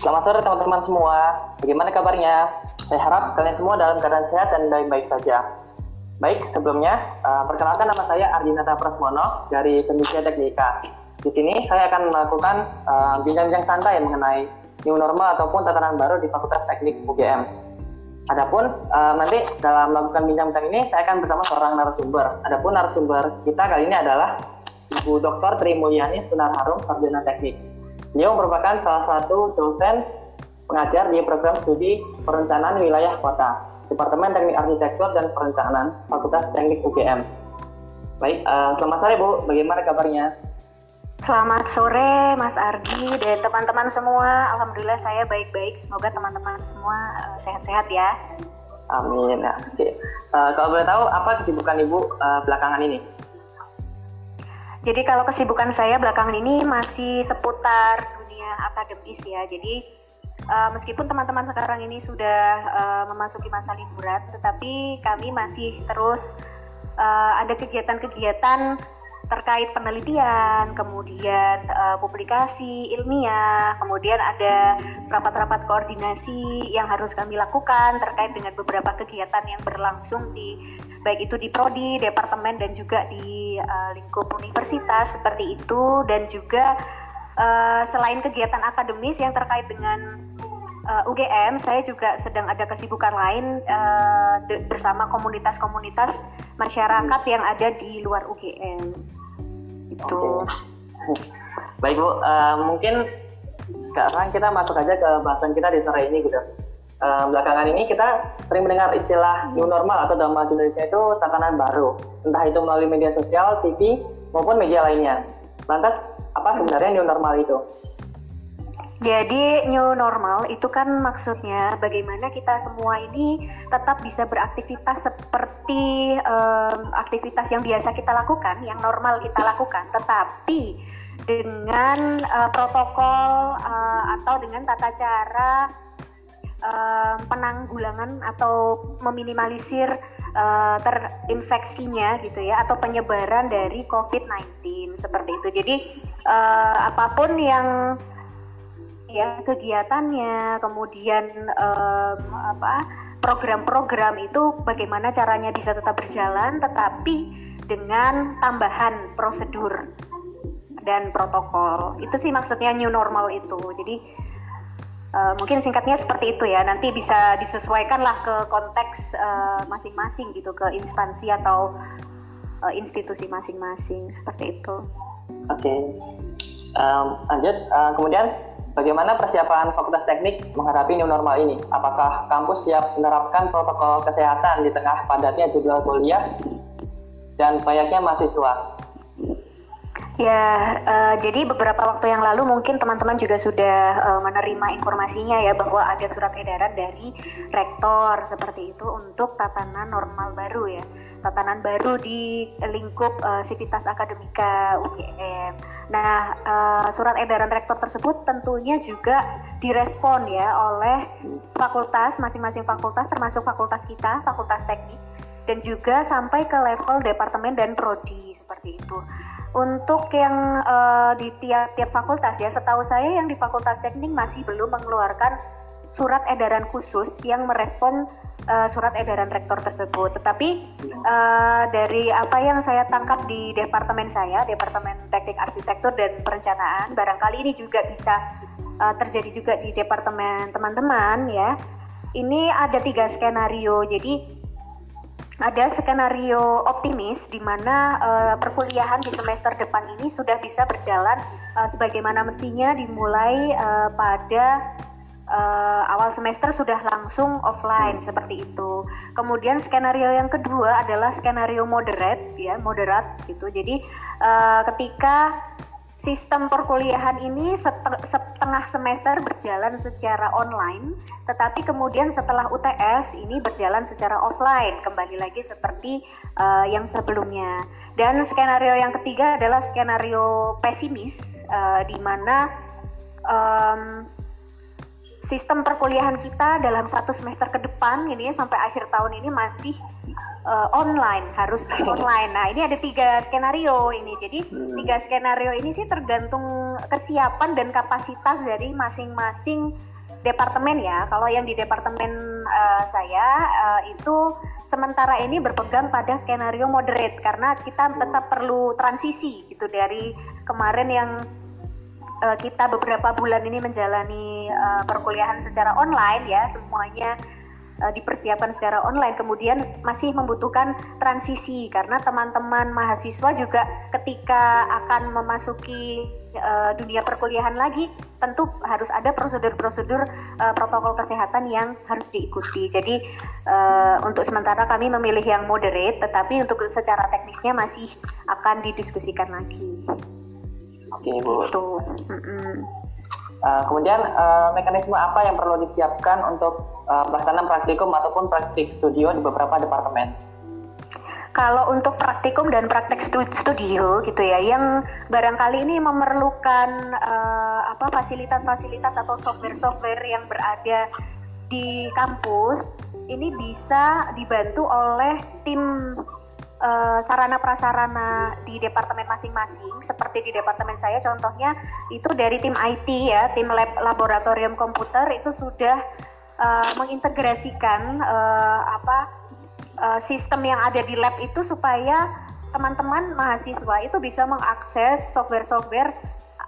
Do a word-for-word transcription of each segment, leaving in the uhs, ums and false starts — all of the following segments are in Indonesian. Selamat sore teman-teman semua, bagaimana kabarnya? Saya harap kalian semua dalam keadaan sehat dan baik-baik saja. Baik, sebelumnya, uh, perkenalkan nama saya Ardinata Prasmono dari Departemen Teknik Arsitektur. Di sini saya akan melakukan uh, bincang-bincang santai mengenai new normal ataupun tatanan baru di Fakultas Teknik U G M. Adapun uh, nanti dalam melakukan bincang-bincang ini, saya akan bersama seorang narasumber. Adapun narasumber kita kali ini adalah Ibu Doktor Tri Mulyani Sunar Harum, Sarjana Teknik. Beliau merupakan salah satu dosen pengajar di program studi Perencanaan Wilayah Kota, Departemen Teknik Arsitektur dan Perencanaan, Fakultas Teknik U G M. Baik, uh, selamat sore Bu, bagaimana kabarnya? Selamat sore Mas Ardi dan teman-teman semua. Alhamdulillah saya baik-baik, semoga teman-teman semua uh, sehat-sehat ya. Amin. Nah, okay. uh, kalau boleh tahu, apa kesibukan Ibu uh, belakangan ini? Jadi kalau kesibukan saya belakangan ini masih seputar dunia akademis ya. Jadi uh, meskipun teman-teman sekarang ini sudah uh, memasuki masa liburan, tetapi kami masih terus uh, ada kegiatan-kegiatan terkait penelitian, kemudian uh, publikasi ilmiah, kemudian ada rapat-rapat koordinasi yang harus kami lakukan terkait dengan beberapa kegiatan yang berlangsung di baik itu di prodi, departemen dan juga di uh, lingkup universitas seperti itu, dan juga uh, selain kegiatan akademis yang terkait dengan uh, U G M, saya juga sedang ada kesibukan lain uh, de- bersama komunitas-komunitas masyarakat yang ada di luar U G M. Itu. Okay. Baik Bu, uh, mungkin sekarang kita masuk aja ke bahasan kita di sore ini gitu. Uh, belakangan ini kita sering mendengar istilah new normal atau dalam bahasa Indonesia itu tatanan baru, entah itu melalui media sosial, T V, maupun media lainnya. Lantas, apa sebenarnya new normal itu? Jadi new normal itu kan maksudnya bagaimana kita semua ini tetap bisa beraktivitas seperti um, aktivitas yang biasa kita lakukan, yang normal kita lakukan, tetapi dengan uh, protokol uh, atau dengan tata cara penanggulangan atau meminimalisir uh, terinfeksinya gitu ya, atau penyebaran dari covid sembilan belas seperti itu. Jadi uh, apapun yang ya kegiatannya, kemudian um, apa program-program itu bagaimana caranya bisa tetap berjalan tetapi dengan tambahan prosedur dan protokol. Itu sih maksudnya new normal itu. Jadi Uh, mungkin singkatnya seperti itu ya, nanti bisa disesuaikan lah ke konteks uh, masing-masing gitu, ke instansi atau uh, institusi masing-masing seperti itu. Oke, okay. um, lanjut, uh, kemudian bagaimana persiapan Fakultas Teknik menghadapi new normal ini? Apakah kampus siap menerapkan protokol kesehatan di tengah padatnya jadwal kuliah dan banyaknya mahasiswa? Ya, uh, jadi beberapa waktu yang lalu mungkin teman-teman juga sudah uh, menerima informasinya ya, bahwa ada surat edaran dari rektor seperti itu untuk tatanan normal baru ya, tatanan baru di lingkup uh, sivitas akademika U G M. Nah, uh, surat edaran rektor tersebut tentunya juga direspon ya oleh fakultas, masing-masing fakultas termasuk fakultas kita, fakultas teknik, dan juga sampai ke level departemen dan prodi seperti itu. Untuk yang uh, di tiap-tiap fakultas ya, setahu saya yang di Fakultas Teknik masih belum mengeluarkan surat edaran khusus yang merespon uh, surat edaran rektor tersebut. Tetapi uh, dari apa yang saya tangkap di departemen saya, Departemen Teknik Arsitektur dan Perencanaan, barangkali ini juga bisa uh, terjadi juga di departemen teman-teman ya. Ini ada tiga skenario. Jadi ada skenario optimis di mana uh, perkuliahan di semester depan ini sudah bisa berjalan uh, sebagaimana mestinya, dimulai uh, pada uh, awal semester sudah langsung offline seperti itu. Kemudian skenario yang kedua adalah skenario moderate ya, moderat gitu. Jadi uh, ketika sistem perkuliahan ini setengah semester berjalan secara online, tetapi kemudian setelah U T S ini berjalan secara offline, kembali lagi seperti uh, yang sebelumnya. Dan skenario yang ketiga adalah skenario pesimis, uh, di mana um, sistem perkuliahan kita dalam satu semester ke depan ini sampai akhir tahun ini masih Uh, online, harus online. Nah, ini ada tiga skenario ini. Jadi tiga skenario ini sih tergantung kesiapan dan kapasitas dari masing-masing departemen ya, kalau yang di departemen uh, saya uh, itu sementara ini berpegang pada skenario moderate karena kita tetap perlu transisi gitu dari kemarin yang uh, kita beberapa bulan ini menjalani uh, perkuliahan secara online ya, semuanya uh, dipersiapkan secara online, kemudian masih membutuhkan transisi karena teman-teman mahasiswa juga ketika akan memasuki dunia perkuliahan lagi tentu harus ada prosedur-prosedur uh, protokol kesehatan yang harus diikuti. Jadi uh, untuk sementara kami memilih yang moderate, tetapi untuk secara teknisnya masih akan didiskusikan lagi. Oke, Bu. Gitu. Uh, kemudian uh, mekanisme apa yang perlu disiapkan untuk uh, pelaksanaan praktikum ataupun praktik studio di beberapa departemen? Kalau untuk praktikum dan praktek studio gitu ya, yang barangkali ini memerlukan uh, apa fasilitas-fasilitas atau software-software yang berada di kampus, ini bisa dibantu oleh tim uh, sarana prasarana di departemen masing-masing. Seperti di departemen saya contohnya itu dari tim I T ya, tim lab, laboratorium komputer itu sudah uh, mengintegrasikan uh, apa sistem yang ada di lab itu supaya teman-teman mahasiswa itu bisa mengakses software-software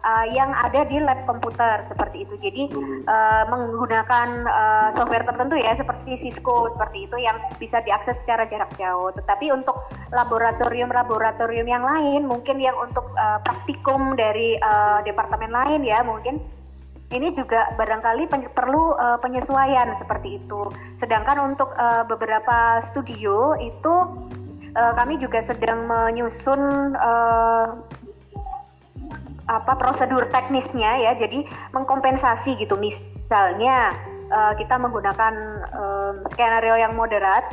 uh, yang ada di lab komputer seperti itu. Jadi uh, menggunakan uh, software tertentu ya seperti Cisco seperti itu yang bisa diakses secara jarak jauh. Tetapi untuk laboratorium-laboratorium yang lain, mungkin yang untuk uh, praktikum dari uh, departemen lain ya, mungkin ini juga barangkali pen- perlu uh, penyesuaian seperti itu. Sedangkan untuk uh, beberapa studio itu uh, kami juga sedang menyusun uh, apa prosedur teknisnya ya. Jadi mengkompensasi gitu. Misalnya uh, kita menggunakan um, skenario yang moderat,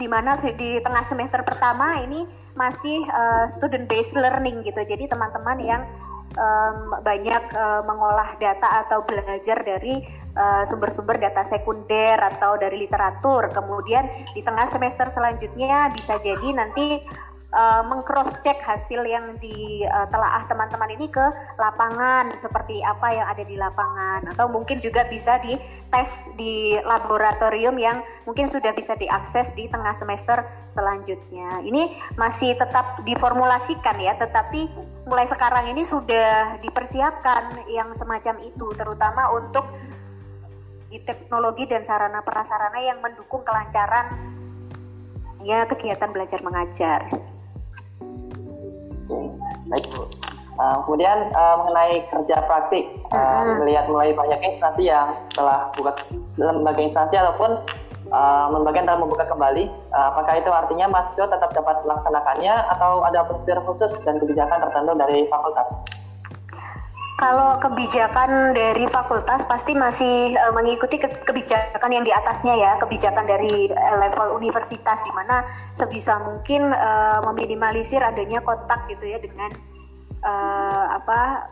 di mana di tengah semester pertama ini masih uh, student based learning gitu. Jadi teman-teman yang Um, banyak uh, mengolah data atau belajar dari uh, sumber-sumber data sekunder atau dari literatur. Kemudian di tengah semester selanjutnya bisa jadi nanti uh, meng-cross-check hasil yang ditelaah uh, teman-teman ini ke lapangan, seperti apa yang ada di lapangan. Atau mungkin juga bisa dites di laboratorium yang mungkin sudah bisa diakses di tengah semester selanjutnya. Ini masih tetap diformulasikan ya, tetapi mulai sekarang ini sudah dipersiapkan yang semacam itu, terutama untuk di teknologi dan sarana prasarana yang mendukung kelancaran ya kegiatan belajar mengajar. Baik, Bu. Uh, kemudian uh, mengenai kerja praktik, uh, hmm. melihat mulai banyak instansi yang telah buka lembaga instansi ataupun Uh, lembaga yang telah membuka kembali, uh, apakah itu artinya mahasiswa tetap dapat melaksanakannya atau ada prosedur khusus dan kebijakan tertentu dari fakultas? Kalau kebijakan dari fakultas pasti masih uh, mengikuti ke- kebijakan yang di atasnya ya, kebijakan dari uh, level universitas, di mana sebisa mungkin uh, meminimalisir adanya kontak gitu ya dengan uh, apa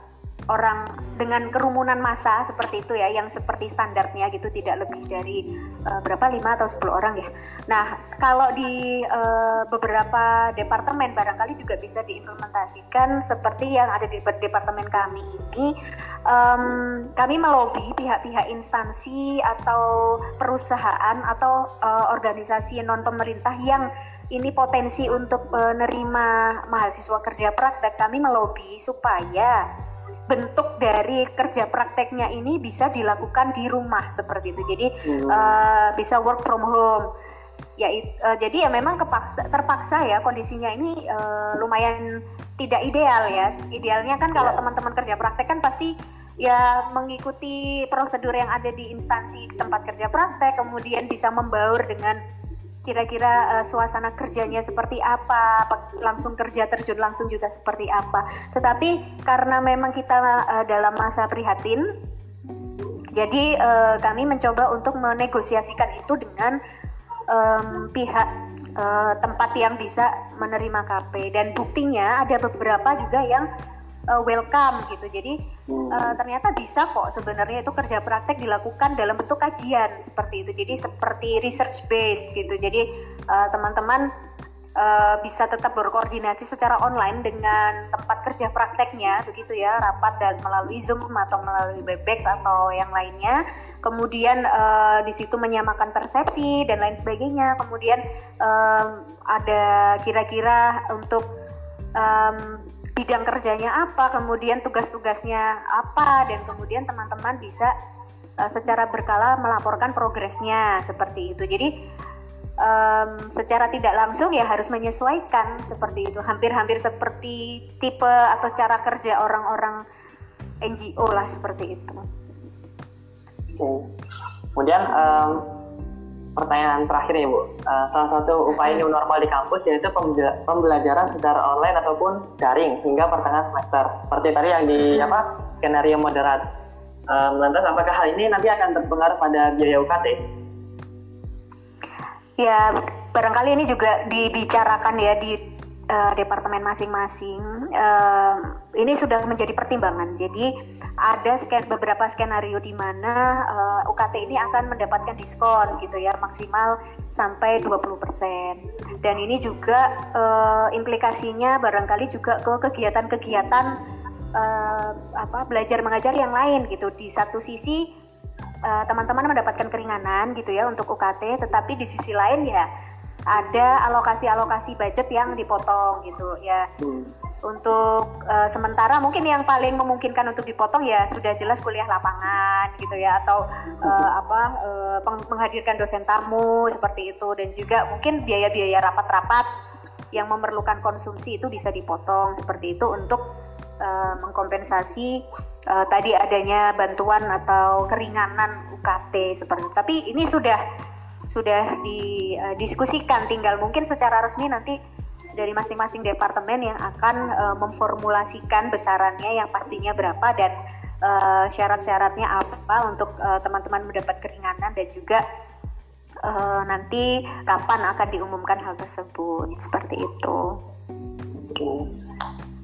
orang dengan kerumunan massa seperti itu ya, yang seperti standarnya gitu, tidak lebih dari uh, berapa lima atau sepuluh orang ya. Nah, kalau di uh, beberapa departemen barangkali juga bisa diimplementasikan seperti yang ada di departemen kami ini. Um, kami melobi pihak-pihak instansi atau perusahaan atau uh, organisasi non pemerintah yang ini potensi untuk menerima uh, mahasiswa kerja praktek. Kami melobi supaya bentuk dari kerja prakteknya ini bisa dilakukan di rumah seperti itu. Jadi hmm. uh, bisa work from home. Ya, uh, jadi ya memang kepaksa, terpaksa ya kondisinya ini uh, lumayan tidak ideal ya. Idealnya kan kalau teman-teman kerja praktek kan pasti ya mengikuti prosedur yang ada di instansi tempat kerja praktek, kemudian bisa membaur dengan kira-kira uh, suasana kerjanya seperti apa, langsung kerja terjun langsung juga seperti apa. Tetapi karena memang kita uh, dalam masa prihatin, jadi uh, kami mencoba untuk menegosiasikan itu dengan um, pihak uh, tempat yang bisa menerima K P, dan buktinya ada beberapa juga yang uh, welcome gitu. Jadi uh, ternyata bisa kok sebenarnya itu kerja praktek dilakukan dalam bentuk kajian seperti itu. Jadi seperti research based gitu. Jadi uh, teman-teman Uh, bisa tetap berkoordinasi secara online dengan tempat kerja prakteknya, begitu ya, rapat dan melalui Zoom atau melalui Webex atau yang lainnya. Kemudian uh, di situ menyamakan persepsi dan lain sebagainya. Kemudian um, ada kira-kira untuk um, bidang kerjanya apa, kemudian tugas-tugasnya apa, dan kemudian teman-teman bisa uh, secara berkala melaporkan progresnya seperti itu. Jadi Um, secara tidak langsung ya harus menyesuaikan seperti itu, hampir-hampir seperti tipe atau cara kerja orang-orang N G O lah seperti itu. Hmm. Kemudian um, pertanyaan terakhir ya Bu, uh, salah satu upaya new normal di kampus yaitu pembelajaran secara online ataupun daring hingga pertengahan semester. Seperti tadi yang di hmm. apa skenario moderat. Um, lantas apakah hal ini nanti akan berpengaruh pada biaya U K T? Ya, barangkali ini juga dibicarakan ya di uh, departemen masing-masing. Uh, ini sudah menjadi pertimbangan. Jadi ada sken- beberapa skenario di mana uh, U K T ini akan mendapatkan diskon gitu ya, maksimal sampai dua puluh persen. Dan ini juga uh, implikasinya barangkali juga ke kegiatan-kegiatan uh, apa belajar mengajar yang lain gitu. Di satu sisi Uh, teman-teman mendapatkan keringanan gitu ya untuk U K T, tetapi di sisi lain ya ada alokasi-alokasi budget yang dipotong gitu ya. Hmm. Untuk uh, sementara mungkin yang paling memungkinkan untuk dipotong ya sudah jelas kuliah lapangan gitu ya, atau uh, apa uh, menghadirkan dosen tamu seperti itu, dan juga mungkin biaya-biaya rapat-rapat yang memerlukan konsumsi itu bisa dipotong seperti itu untuk uh, mengkompensasi Uh, tadi adanya bantuan atau keringanan U K T seperti itu. Tapi ini sudah sudah didiskusikan, uh, tinggal mungkin secara resmi nanti dari masing-masing departemen yang akan uh, memformulasikan besarannya yang pastinya berapa dan uh, syarat-syaratnya apa untuk uh, teman-teman mendapat keringanan, dan juga uh, nanti kapan akan diumumkan hal tersebut seperti itu. Oke,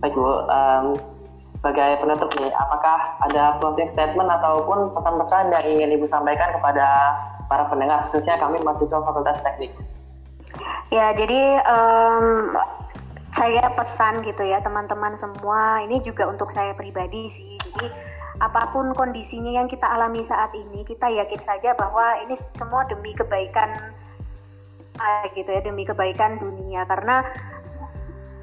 baik Bu. Um... Sebagai penutup nih, apakah ada closing statement ataupun pesan-pesan yang ingin Ibu sampaikan kepada para pendengar, khususnya kami mahasiswa Fakultas Teknik? Ya, jadi um, saya pesan gitu ya teman-teman semua, ini juga untuk saya pribadi sih. Jadi apapun kondisinya yang kita alami saat ini, kita yakin saja bahwa ini semua demi kebaikan gitu ya, demi kebaikan dunia, karena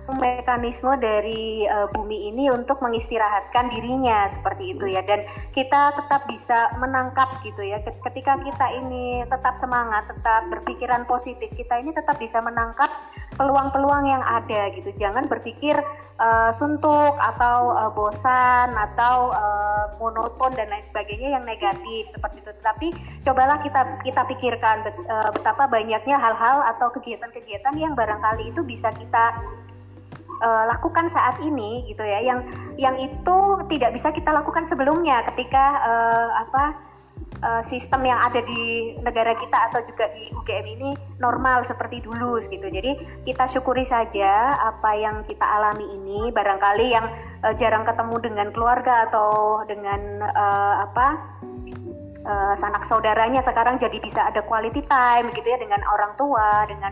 mekanisme dari uh, bumi ini untuk mengistirahatkan dirinya seperti itu ya, dan kita tetap bisa menangkap gitu ya, ketika kita ini tetap semangat, tetap berpikiran positif, kita ini tetap bisa menangkap peluang-peluang yang ada gitu. Jangan berpikir uh, suntuk atau uh, bosan atau uh, monoton dan lain sebagainya yang negatif seperti itu, tetapi cobalah kita kita pikirkan bet, uh, betapa banyaknya hal-hal atau kegiatan-kegiatan yang barangkali itu bisa kita lakukan saat ini gitu ya, yang yang itu tidak bisa kita lakukan sebelumnya ketika uh, apa uh, sistem yang ada di negara kita atau juga di U G M ini normal seperti dulu gitu. Jadi kita syukuri saja apa yang kita alami ini, barangkali yang uh, jarang ketemu dengan keluarga atau dengan uh, apa uh, sanak saudaranya sekarang jadi bisa ada quality time gitu ya, dengan orang tua, dengan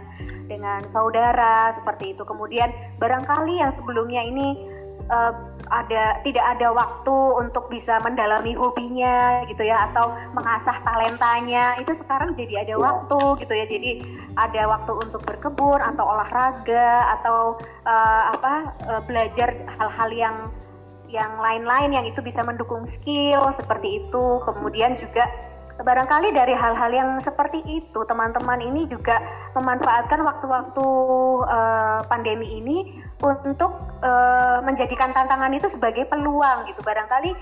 dengan saudara seperti itu. Kemudian barangkali yang sebelumnya ini uh, ada tidak ada waktu untuk bisa mendalami hobinya gitu ya, atau mengasah talentanya, itu sekarang jadi ada waktu gitu ya. Jadi ada waktu untuk berkebun atau olahraga atau uh, apa uh, belajar hal-hal yang yang lain-lain yang itu bisa mendukung skill seperti itu. Kemudian juga barangkali dari hal-hal yang seperti itu teman-teman ini juga memanfaatkan waktu-waktu uh, pandemi ini untuk uh, menjadikan tantangan itu sebagai peluang gitu. Barangkali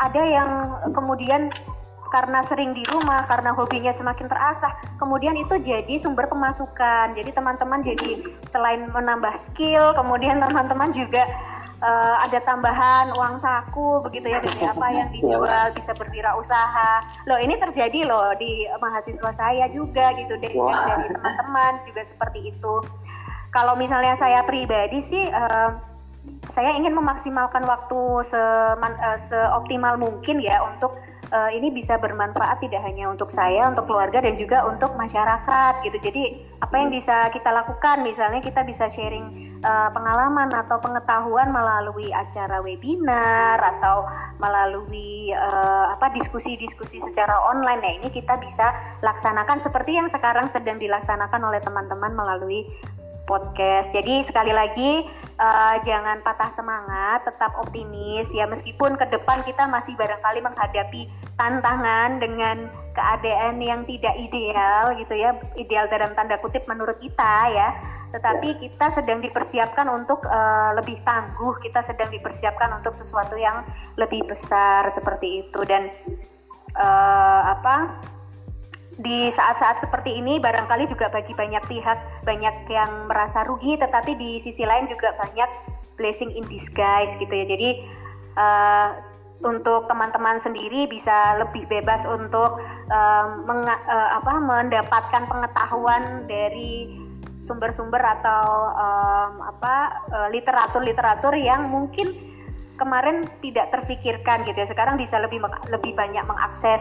ada yang kemudian karena sering di rumah, karena hobinya semakin terasah, kemudian itu jadi sumber pemasukan. Jadi teman-teman jadi selain menambah skill, kemudian teman-teman juga Uh, ada tambahan uang saku begitu ya, dari apa yang dijual bisa berwirausaha. Loh, ini terjadi loh di mahasiswa saya juga gitu, dari wow. dari teman-teman juga seperti itu. Kalau misalnya saya pribadi sih uh, saya ingin memaksimalkan waktu seman, uh, seoptimal mungkin ya untuk uh, ini bisa bermanfaat tidak hanya untuk saya, untuk keluarga, dan juga untuk masyarakat gitu. Jadi apa yang bisa kita lakukan, misalnya kita bisa sharing uh, pengalaman atau pengetahuan melalui acara webinar atau melalui uh, apa diskusi-diskusi secara online. Nah, ini kita bisa laksanakan seperti yang sekarang sedang dilaksanakan oleh teman-teman melalui podcast. Jadi sekali lagi uh, jangan patah semangat, tetap optimis ya, meskipun ke depan kita masih barangkali menghadapi tantangan dengan keadaan yang tidak ideal gitu ya, ideal dalam tanda kutip menurut kita ya, tetapi kita sedang dipersiapkan untuk uh, lebih tangguh, kita sedang dipersiapkan untuk sesuatu yang lebih besar seperti itu. Dan uh, apa di saat-saat seperti ini barangkali juga bagi banyak pihak banyak yang merasa rugi, tetapi di sisi lain juga banyak blessing in disguise gitu ya. Jadi uh, untuk teman-teman sendiri bisa lebih bebas untuk uh, meng, uh, apa, mendapatkan pengetahuan dari sumber-sumber atau um, apa uh, literatur-literatur yang mungkin kemarin tidak terpikirkan gitu ya. Sekarang bisa lebih lebih banyak mengakses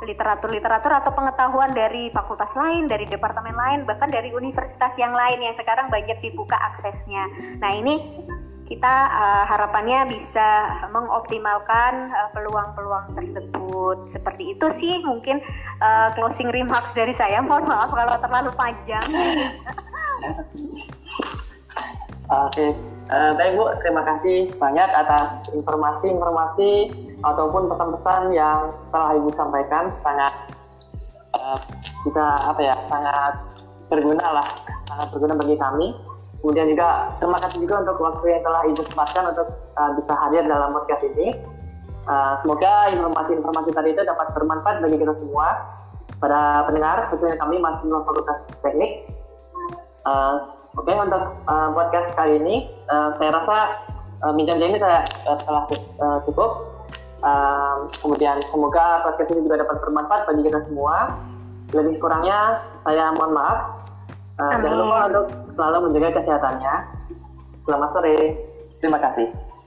literatur-literatur atau pengetahuan dari fakultas lain, dari departemen lain, bahkan dari universitas yang lain yang sekarang banyak dibuka aksesnya. Nah, ini kita uh, harapannya bisa mengoptimalkan uh, peluang-peluang tersebut. Seperti itu sih mungkin uh, closing remarks dari saya. Mohon maaf kalau terlalu panjang. Oke, uh, baik Bu, terima kasih banyak atas informasi-informasi ataupun pesan-pesan yang telah Ibu sampaikan, sangat uh, bisa apa ya, sangat berguna lah, sangat berguna bagi kami. Kemudian juga terima kasih juga untuk waktu yang telah Ibu sempatkan untuk uh, bisa hadir dalam podcast ini. Uh, semoga informasi-informasi tadi itu dapat bermanfaat bagi kita semua, para pendengar, khususnya kami mahasiswa Fakultas Teknik. Uh, Oke, okay, untuk uh, podcast kali ini uh, saya rasa uh, bincang-bincang ini saya uh, telah uh, cukup. Um, kemudian semoga podcast ini juga dapat bermanfaat bagi kita semua. Lebih kurangnya saya mohon maaf. Uh, jangan lupa untuk selalu menjaga kesehatannya. Selamat sore. Terima kasih.